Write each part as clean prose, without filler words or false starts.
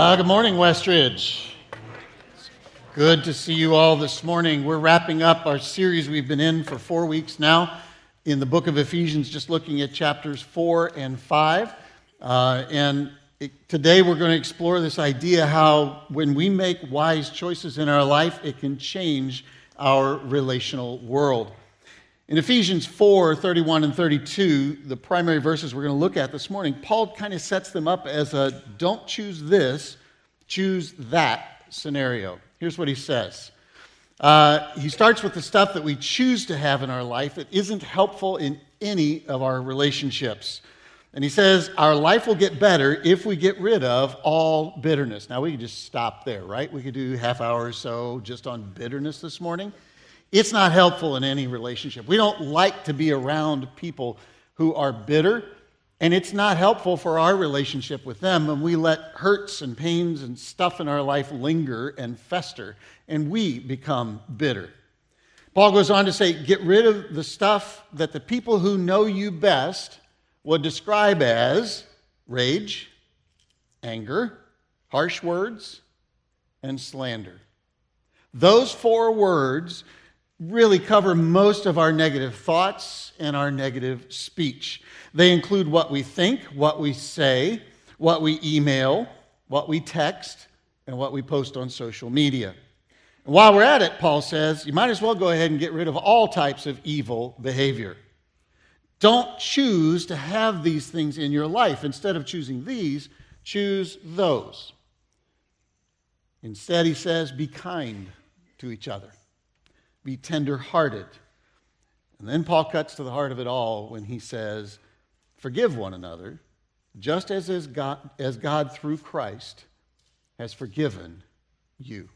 Good morning, West Ridge. Good to see you all this morning. We're wrapping up our series we've been in for 4 weeks now in the book of Ephesians, just looking at chapters 4 and 5. Today we're going to explore this idea how when we make wise choices in our life, it can change our relational world. In Ephesians 4, 31 and 32, the primary verses we're going to look at this morning, Paul kind of sets them up as a don't choose this, choose that scenario. Here's what he says. He starts with the stuff that we choose to have in our life that isn't helpful in any of our relationships. And he says, our life will get better if we get rid of all bitterness. Now, we could just stop there, right? We could do half hour or so just on bitterness this morning. It's not helpful in any relationship. We don't like to be around people who are bitter, and it's not helpful for our relationship with them when we let hurts and pains and stuff in our life linger and fester, and we become bitter. Paul goes on to say, get rid of the stuff that the people who know you best would describe as rage, anger, harsh words, and slander. Those 4 words really cover most of our negative thoughts and our negative speech. They include what we think, what we say, what we email, what we text, and what we post on social media. And while we're at it, Paul says, you might as well go ahead and get rid of all types of evil behavior. Don't choose to have these things in your life. Instead of choosing these, choose those. Instead, he says, be kind to each other. Be tender-hearted. And then Paul cuts to the heart of it all when he says, forgive one another, just as God through Christ has forgiven you.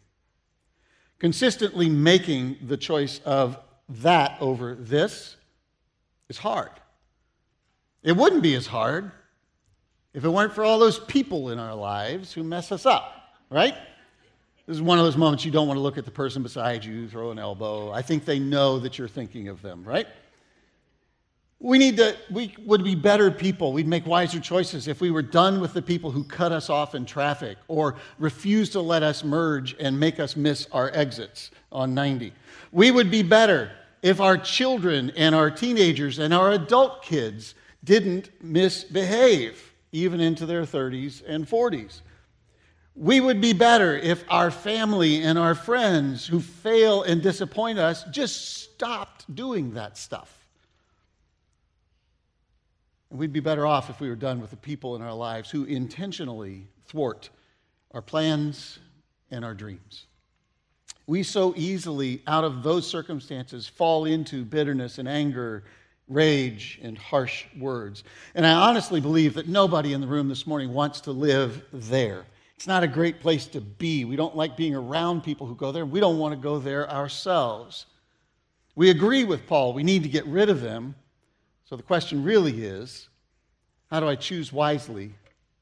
Consistently making the choice of that over this is hard. It wouldn't be as hard if it weren't for all those people in our lives who mess us up, right? This is one of those moments you don't want to look at the person beside you, throw an elbow. I think they know that you're thinking of them, right? We would be better people. We'd make wiser choices if we were done with the people who cut us off in traffic or refuse to let us merge and make us miss our exits on 90. We would be better if our children and our teenagers and our adult kids didn't misbehave, even into their 30s and 40s. We would be better if our family and our friends who fail and disappoint us just stopped doing that stuff. And we'd be better off if we were done with the people in our lives who intentionally thwart our plans and our dreams. We so easily, out of those circumstances, fall into bitterness and anger, rage, and harsh words. And I honestly believe that nobody in the room this morning wants to live there. It's not a great place to be. We don't like being around people who go there. We don't want to go there ourselves. We agree with Paul. We need to get rid of them. So the question really is, how do I choose wisely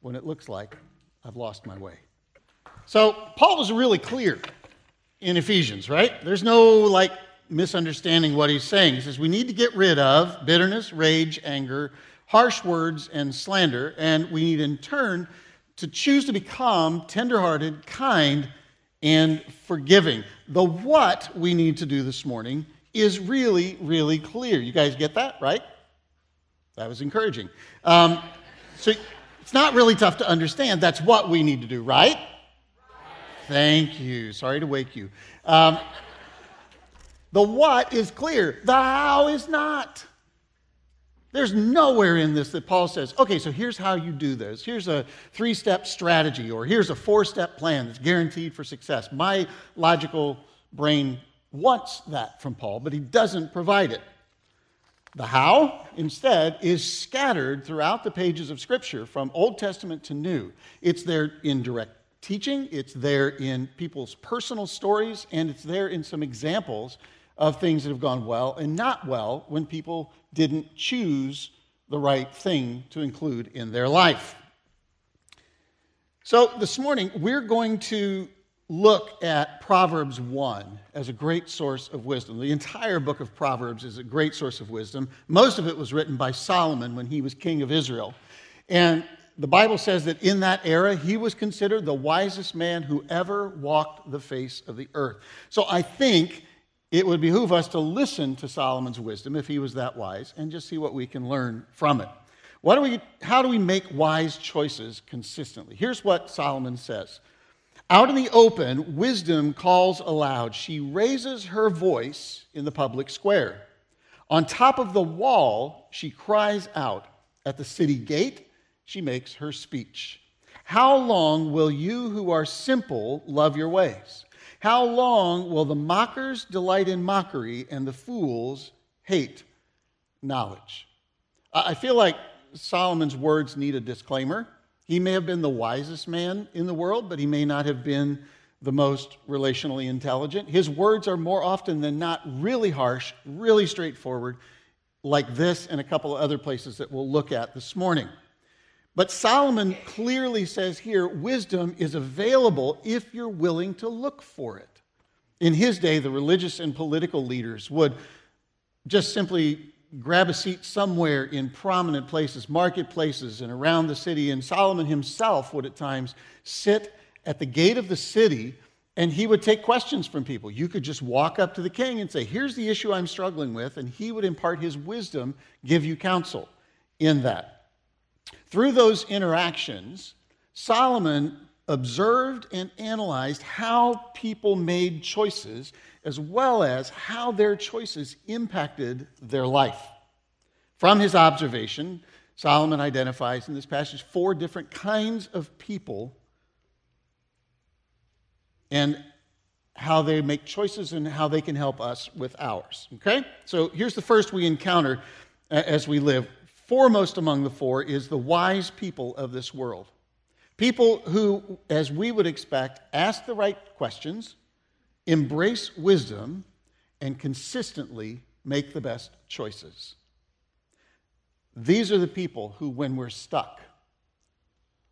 when it looks like I've lost my way? So Paul was really clear in Ephesians, right? There's no misunderstanding what he's saying. He says we need to get rid of bitterness, rage, anger, harsh words, and slander. And we need in turn to choose to become tender-hearted, kind, and forgiving. The what we need to do this morning is really, really clear. You guys get that, right? That was encouraging. So it's not really tough to understand. That's what we need to do, right? Thank you. Sorry to wake you. The what is clear. The how is not. There's nowhere in this that Paul says, okay, so here's how you do this. Here's a 3-step strategy, or here's a 4-step plan that's guaranteed for success. My logical brain wants that from Paul, but he doesn't provide it. The how, instead, is scattered throughout the pages of Scripture from Old Testament to New. It's there in direct teaching, it's there in people's personal stories, and it's there in some examples of things that have gone well and not well when people didn't choose the right thing to include in their life. So this morning, we're going to look at Proverbs 1 as a great source of wisdom. The entire book of Proverbs is a great source of wisdom. Most of it was written by Solomon when he was king of Israel. And the Bible says that in that era, he was considered the wisest man who ever walked the face of the earth. So I think it would behoove us to listen to Solomon's wisdom, if he was that wise, and just see what we can learn from it. How do we make wise choices consistently? Here's what Solomon says. Out in the open, wisdom calls aloud. She raises her voice in the public square. On top of the wall, she cries out. At the city gate, she makes her speech. How long will you who are simple love your ways? How long will the mockers delight in mockery and the fools hate knowledge? I feel like Solomon's words need a disclaimer. He may have been the wisest man in the world, but he may not have been the most relationally intelligent. His words are more often than not really harsh, really straightforward, like this and a couple of other places that we'll look at this morning. But Solomon clearly says here, wisdom is available if you're willing to look for it. In his day, the religious and political leaders would just simply grab a seat somewhere in prominent places, marketplaces, and around the city. And Solomon himself would at times sit at the gate of the city, and he would take questions from people. You could just walk up to the king and say, here's the issue I'm struggling with, and he would impart his wisdom, give you counsel in that. Through those interactions, Solomon observed and analyzed how people made choices, as well as how their choices impacted their life. From his observation, Solomon identifies in this passage 4 different kinds of people and how they make choices and how they can help us with ours. Okay? So here's the first we encounter as we live. Foremost among the 4 is the wise people of this world. People who, as we would expect, ask the right questions, embrace wisdom, and consistently make the best choices. These are the people who, when we're stuck,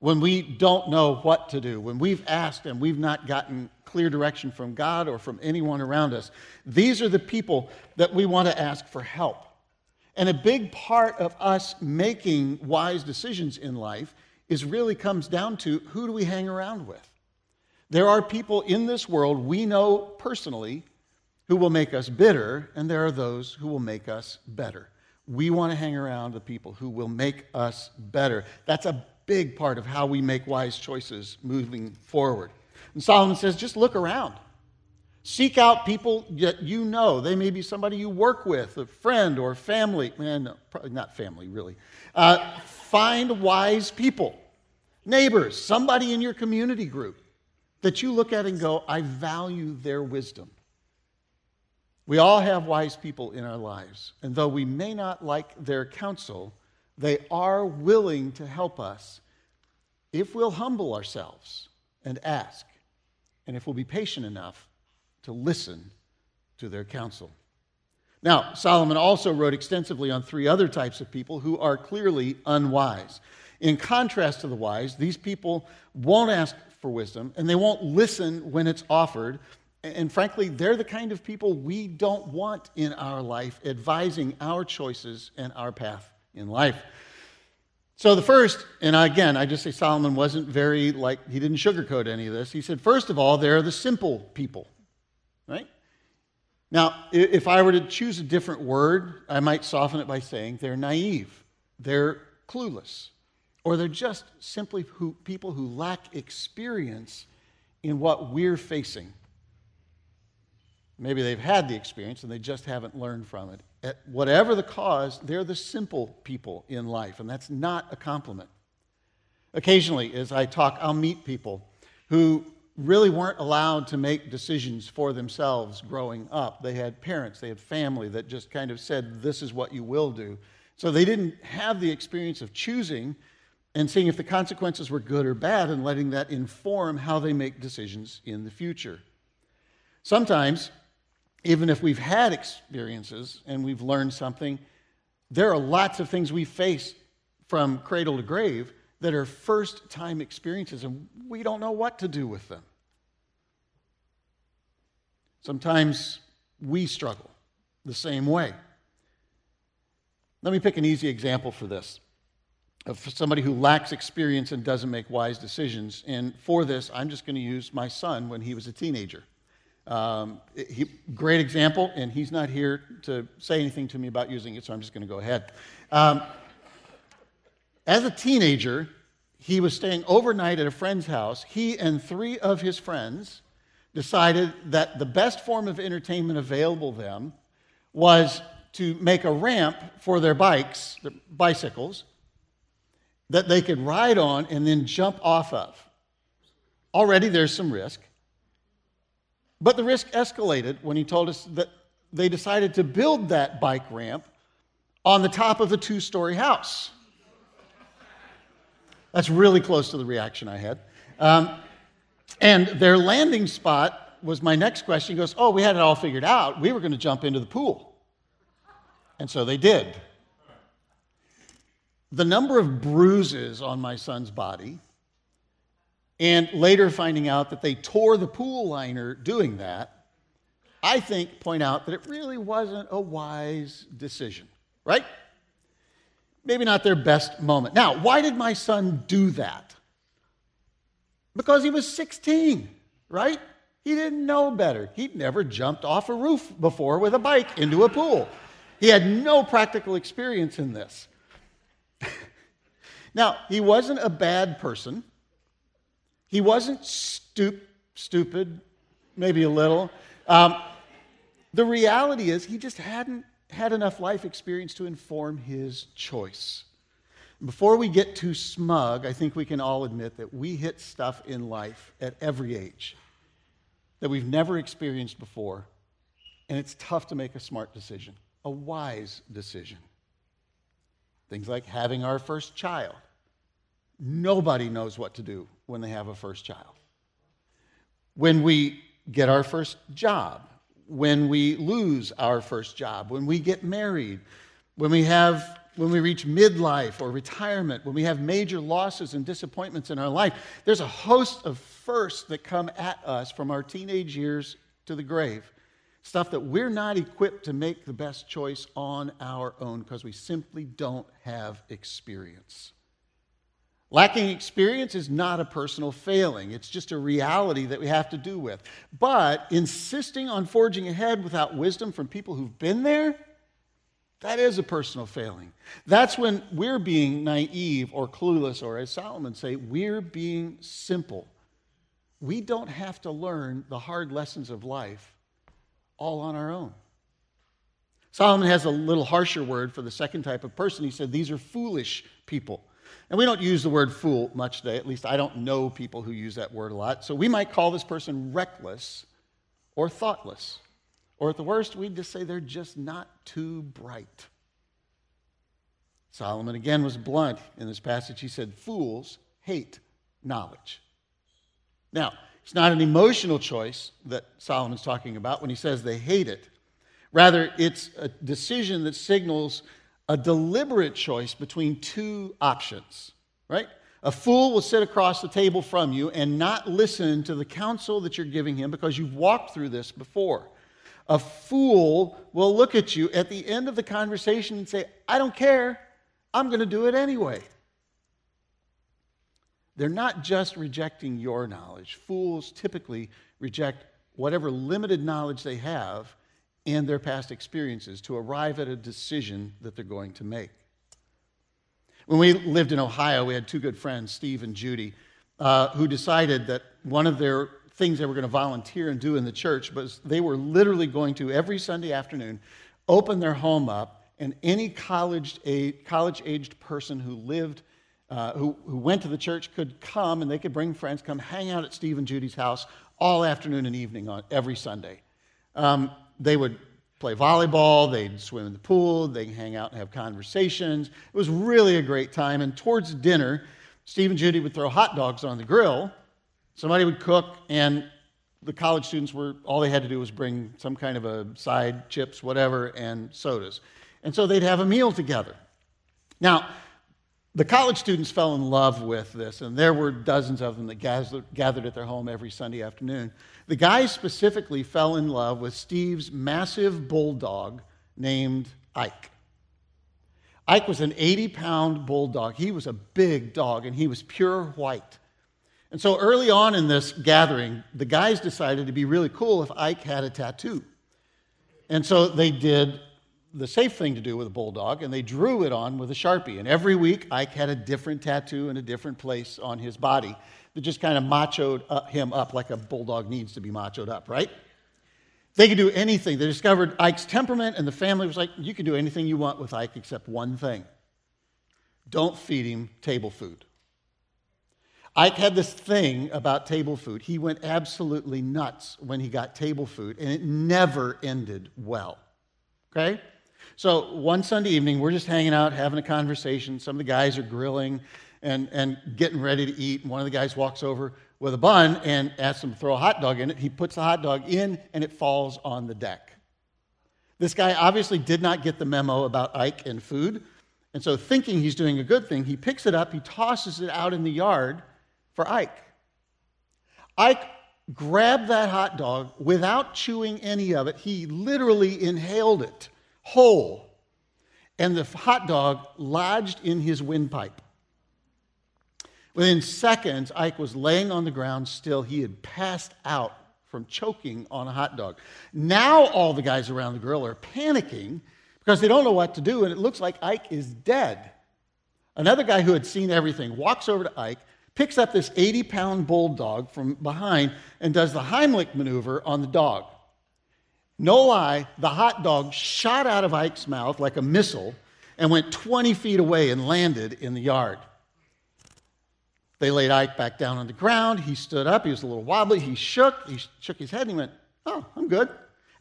when we don't know what to do, when we've asked and we've not gotten clear direction from God or from anyone around us, these are the people that we want to ask for help. And a big part of us making wise decisions in life is really comes down to who do we hang around with. There are people in this world we know personally who will make us bitter, and there are those who will make us better. We want to hang around the people who will make us better. That's a big part of how we make wise choices moving forward. And Solomon says, just look around. Seek out people that you know. They may be somebody you work with, a friend or family. No, probably not family, really. Find wise people, neighbors, somebody in your community group that you look at and go, I value their wisdom. We all have wise people in our lives, and though we may not like their counsel, they are willing to help us if we'll humble ourselves and ask, and if we'll be patient enough to listen to their counsel. Now, Solomon also wrote extensively on 3 other types of people who are clearly unwise. In contrast to the wise, these people won't ask for wisdom, and they won't listen when it's offered. And frankly, they're the kind of people we don't want in our life, advising our choices and our path in life. So the first, and again, I just say Solomon wasn't very, he didn't sugarcoat any of this. He said, first of all, there are the simple people, right? Now, if I were to choose a different word, I might soften it by saying they're naive, they're clueless, or they're just simply people who lack experience in what we're facing. Maybe they've had the experience and they just haven't learned from it. At whatever the cause, they're the simple people in life, and that's not a compliment. Occasionally, as I talk, I'll meet people who really weren't allowed to make decisions for themselves growing up. They had parents, they had family that just kind of said, this is what you will do. So they didn't have the experience of choosing and seeing if the consequences were good or bad and letting that inform how they make decisions in the future. Sometimes, even if we've had experiences and we've learned something, there are lots of things we face from cradle to grave that are first-time experiences, and we don't know what to do with them. Sometimes we struggle the same way. Let me pick an easy example for this. of somebody who lacks experience and doesn't make wise decisions. And for this, I'm just going to use my son when he was a teenager. Great example, and he's not here to say anything to me about using it, so I'm just going to go ahead. As a teenager, he was staying overnight at a friend's house. He and three of his friends decided that the best form of entertainment available them was to make a ramp for their bicycles, that they could ride on and then jump off of. Already there's some risk. But the risk escalated when he told us that they decided to build that bike ramp on the top of a 2-story house. That's really close to the reaction I had. And their landing spot was my next question. He goes, oh, we had it all figured out. We were going to jump into the pool. And so they did. The number of bruises on my son's body, and later finding out that they tore the pool liner doing that, I think point out that it really wasn't a wise decision, right? Maybe not their best moment. Now, why did my son do that? Because he was 16, right? He didn't know better. He'd never jumped off a roof before with a bike into a pool. He had no practical experience in this. Now, he wasn't a bad person. He wasn't stupid, maybe a little. The reality is he just hadn't had enough life experience to inform his choice. Before we get too smug, I think we can all admit that we hit stuff in life at every age that we've never experienced before, and it's tough to make a smart decision, a wise decision. Things like having our first child. Nobody knows what to do when they have a first child. When we get our first job, when we lose our first job, when we get married, when we reach midlife or retirement, when we have major losses and disappointments in our life, there's a host of firsts that come at us from our teenage years to the grave. Stuff that we're not equipped to make the best choice on our own because we simply don't have experience. Lacking experience is not a personal failing. It's just a reality that we have to do with. But insisting on forging ahead without wisdom from people who've been there, that is a personal failing. That's when we're being naive or clueless, or as Solomon say, we're being simple. We don't have to learn the hard lessons of life all on our own. Solomon has a little harsher word for the second type of person. He said, these are foolish people. And we don't use the word fool much today. At least I don't know people who use that word a lot. So we might call this person reckless or thoughtless. Or at the worst, we'd just say they're just not too bright. Solomon again was blunt in this passage. He said, fools hate knowledge. Now, it's not an emotional choice that Solomon's talking about when he says they hate it. Rather, it's a decision that signals a deliberate choice between two options, right? A fool will sit across the table from you and not listen to the counsel that you're giving him because you've walked through this before. A fool will look at you at the end of the conversation and say, I don't care, I'm going to do it anyway. They're not just rejecting your knowledge. Fools typically reject whatever limited knowledge they have and their past experiences to arrive at a decision that they're going to make. When we lived in Ohio, we had two good friends, Steve and Judy, who decided that one of their things they were going to volunteer and do in the church was they were literally going to, every Sunday afternoon, open their home up, and any college-aged person who lived who went to the church could come, and they could bring friends, come hang out at Steve and Judy's house all afternoon and evening on every Sunday. They would play volleyball, they'd swim in the pool, they'd hang out and have conversations. It was really a great time, and towards dinner, Steve and Judy would throw hot dogs on the grill. Somebody would cook, and the college students were, all they had to do was bring some kind of a side, chips, whatever, and sodas. And so they'd have a meal together. Now, the college students fell in love with this, and there were dozens of them that gathered at their home every Sunday afternoon. The guys specifically fell in love with Steve's massive bulldog named Ike. Ike was an 80-pound bulldog. He was a big dog, and he was pure white. And so early on in this gathering, the guys decided it'd be really cool if Ike had a tattoo. And so they did the safe thing to do with a bulldog, and they drew it on with a Sharpie. And every week, Ike had a different tattoo in a different place on his body that just kind of machoed him up like a bulldog needs to be machoed up, right? They could do anything. They discovered Ike's temperament, and the family was like, you can do anything you want with Ike except one thing. Don't feed him table food. Ike had this thing about table food. He went absolutely nuts when he got table food, and it never ended well, okay? So one Sunday evening, we're just hanging out, having a conversation. Some of the guys are grilling and getting ready to eat, and one of the guys walks over with a bun and asks him to throw a hot dog in it. He puts the hot dog in, and it falls on the deck. This guy obviously did not get the memo about Ike and food, and so thinking he's doing a good thing, he picks it up, he tosses it out in the yard for Ike. Ike grabbed that hot dog without chewing any of it. He literally inhaled it whole, and the hot dog lodged in his windpipe. Within seconds, Ike was laying on the ground still. He had passed out from choking on a hot dog. Now all the guys around the grill are panicking because they don't know what to do, and it looks like Ike is dead. Another guy who had seen everything walks over to Ike, picks up this 80-pound bulldog from behind, and does the Heimlich maneuver on the dog. No lie, the hot dog shot out of Ike's mouth like a missile and went 20 feet away and landed in the yard. They laid Ike back down on the ground. He stood up. He was a little wobbly. He shook his head, and he went, oh, I'm good.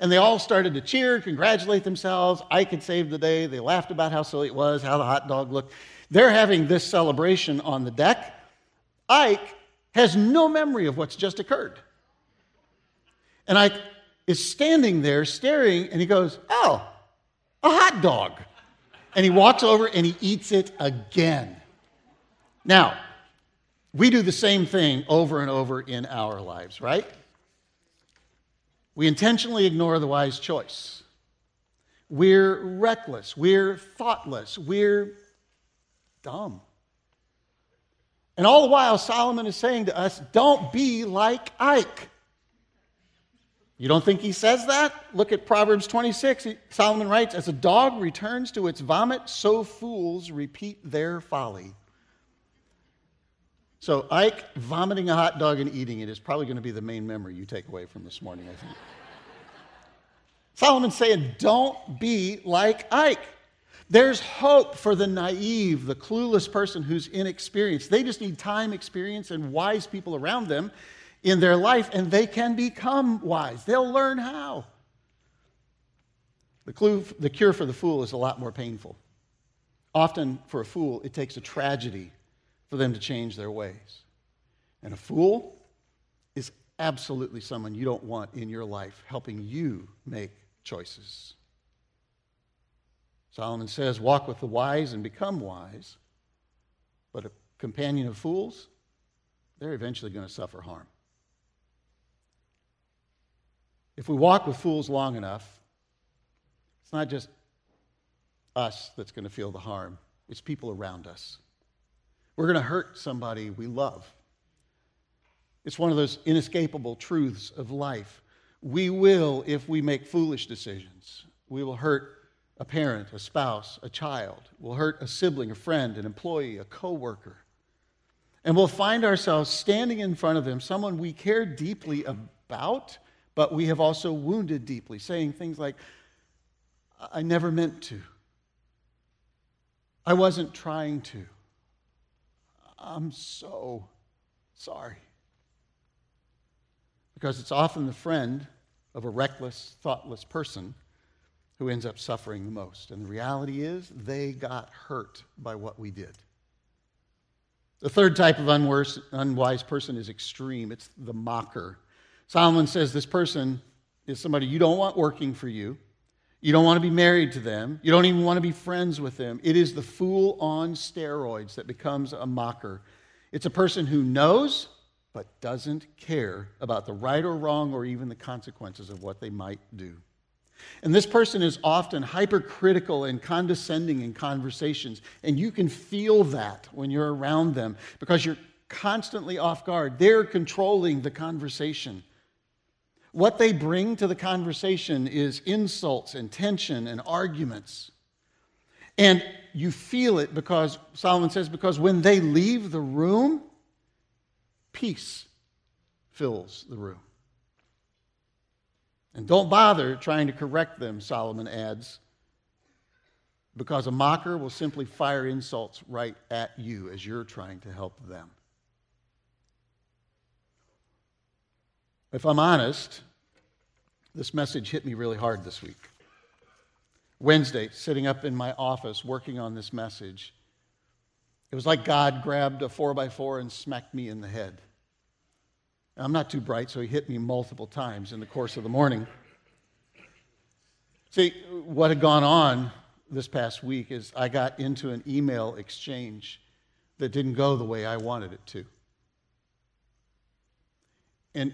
And they all started to cheer, congratulate themselves. Ike had saved the day. They laughed about how silly it was, how the hot dog looked. They're having this celebration on the deck. Ike has no memory of what's just occurred. And Ike is standing there staring, and he goes, oh, a hot dog. And he walks over, and he eats it again. Now, we do the same thing over and over in our lives, right? We intentionally ignore the wise choice. We're reckless. We're thoughtless. We're dumb. And all the while, Solomon is saying to us, don't be like Ike. You don't think he says that? Look at Proverbs 26. Solomon writes, as a dog returns to its vomit, so fools repeat their folly. So Ike vomiting a hot dog and eating it is probably going to be the main memory you take away from this morning, I think. Solomon's saying, don't be like Ike. There's hope for the naive, the clueless person who's inexperienced. They just need time, experience, and wise people around them in their life, and they can become wise. They'll learn how. The cure for the fool is a lot more painful. Often, for a fool, it takes a tragedy for them to change their ways. And a fool is absolutely someone you don't want in your life helping you make choices. Solomon says, walk with the wise and become wise, but a companion of fools, they're eventually going to suffer harm. If we walk with fools long enough, it's not just us that's going to feel the harm, it's people around us. We're going to hurt somebody we love. It's one of those inescapable truths of life. We will, if we make foolish decisions, we will hurt a parent, a spouse, a child. We'll hurt a sibling, a friend, an employee, a coworker. And we'll find ourselves standing in front of them, someone we care deeply about, but we have also wounded deeply, saying things like, I never meant to. I wasn't trying to. I'm so sorry. Because it's often the friend of a reckless, thoughtless person who ends up suffering the most. And the reality is they got hurt by what we did. The third type of unwise person is extreme. It's the mocker. Solomon says this person is somebody you don't want working for you. You don't want to be married to them. You don't even want to be friends with them. It is the fool on steroids that becomes a mocker. It's a person who knows but doesn't care about the right or wrong or even the consequences of what they might do. And this person is often hypercritical and condescending in conversations. And you can feel that when you're around them because you're constantly off guard. They're controlling the conversation. What they bring to the conversation is insults and tension and arguments. And you feel it because, Solomon says, because when they leave the room, peace fills the room. And don't bother trying to correct them, Solomon adds, because a mocker will simply fire insults right at you as you're trying to help them. If I'm honest, this message hit me really hard this week. Wednesday, sitting up in my office working on this message, it was like God grabbed a 4x4 and smacked me in the head. I'm not too bright, so he hit me multiple times in the course of the morning. See, what had gone on this past week is I got into an email exchange that didn't go the way I wanted it to. And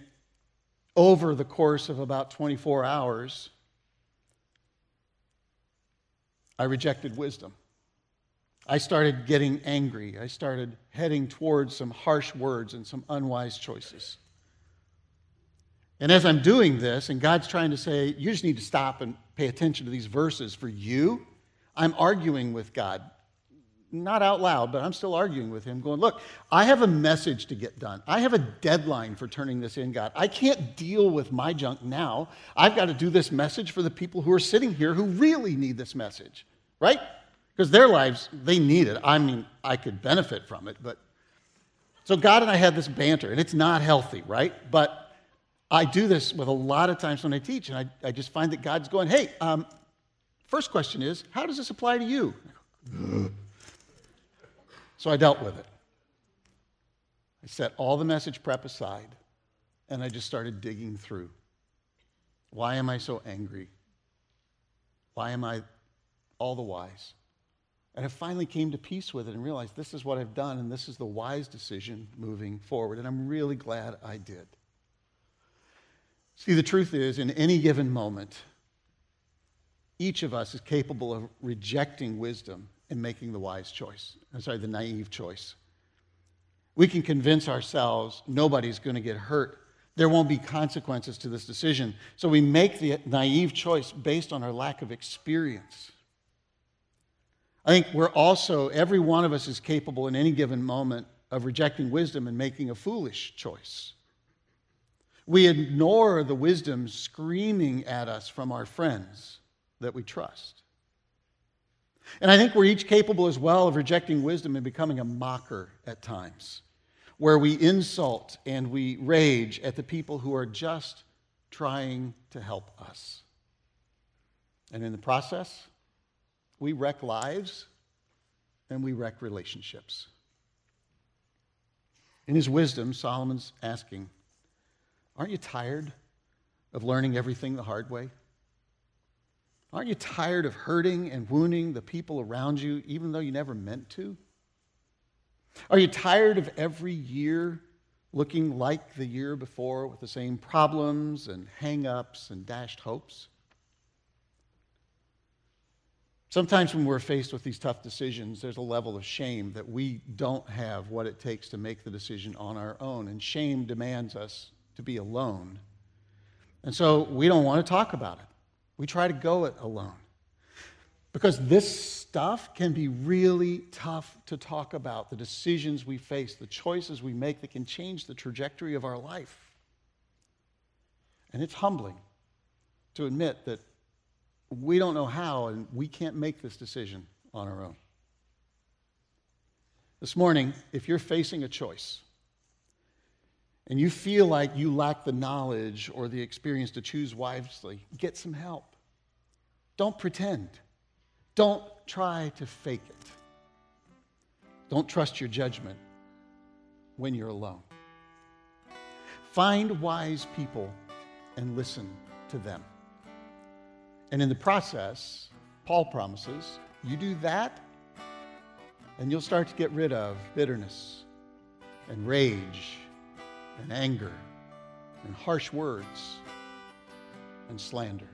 over the course of about 24 hours, I rejected wisdom. I started getting angry. I started heading towards some harsh words and some unwise choices. And as I'm doing this, and God's trying to say, you just need to stop and pay attention to these verses for you, I'm arguing with God. Not out loud, but I'm still arguing with him, going, look, I have a message to get done. I have a deadline for turning this in, God. I can't deal with my junk now. I've got to do this message for the people who are sitting here who really need this message, right? Because their lives, they need it. I mean, I could benefit from it, but... So God and I had this banter, and it's not healthy, right? But I do this with a lot of times when I teach, and I just find that God's going, hey, first question is, how does this apply to you? So I dealt with it. I set all the message prep aside, and I just started digging through. Why am I so angry? Why am I all the wise? And I finally came to peace with it and realized this is what I've done, and this is the wise decision moving forward, and I'm really glad I did. See, the truth is, in any given moment, each of us is capable of rejecting wisdom and making the wise choice. The naive choice. We can convince ourselves nobody's going to get hurt. There won't be consequences to this decision. So we make the naive choice based on our lack of experience. I think we're also, every one of us is capable in any given moment of rejecting wisdom and making a foolish choice. We ignore the wisdom screaming at us from our friends that we trust. And I think we're each capable as well of rejecting wisdom and becoming a mocker at times, where we insult and we rage at the people who are just trying to help us. And in the process, we wreck lives and we wreck relationships. In his wisdom, Solomon's asking, aren't you tired of learning everything the hard way? Aren't you tired of hurting and wounding the people around you, even though you never meant to? Are you tired of every year looking like the year before with the same problems and hang-ups and dashed hopes? Sometimes when we're faced with these tough decisions, there's a level of shame that we don't have what it takes to make the decision on our own, and shame demands us to be alone. And so we don't want to talk about it. We try to go it alone. Because this stuff can be really tough to talk about, the decisions we face, the choices we make that can change the trajectory of our life. And it's humbling to admit that we don't know how and we can't make this decision on our own. This morning, if you're facing a choice, and you feel like you lack the knowledge or the experience to choose wisely, get some help. Don't pretend. Don't try to fake it. Don't trust your judgment when you're alone. Find wise people and listen to them. And in the process, Paul promises, you do that, and you'll start to get rid of bitterness and rage and anger, and harsh words, and slander.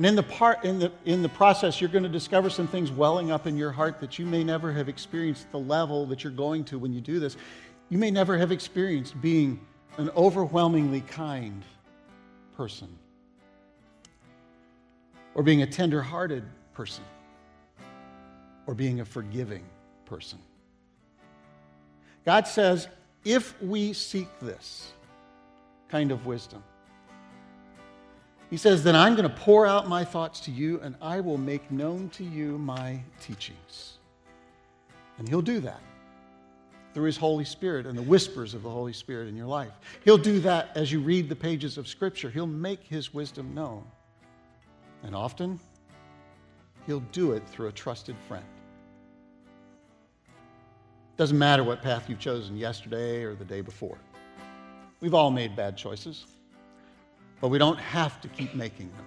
And in the process, you're going to discover some things welling up in your heart that you may never have experienced at the level that you're going to when you do this. You may never have experienced being an overwhelmingly kind person or being a tender-hearted person or being a forgiving person. God says, if we seek this kind of wisdom, He says, then I'm going to pour out my thoughts to you, and I will make known to you my teachings. And He'll do that through His Holy Spirit and the whispers of the Holy Spirit in your life. He'll do that as you read the pages of Scripture. He'll make His wisdom known. And often, He'll do it through a trusted friend. Doesn't matter what path you've chosen yesterday or the day before. We've all made bad choices, but we don't have to keep making them.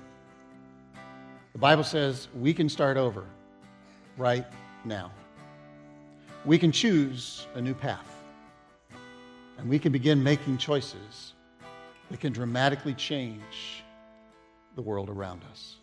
The Bible says we can start over right now. We can choose a new path, and we can begin making choices that can dramatically change the world around us.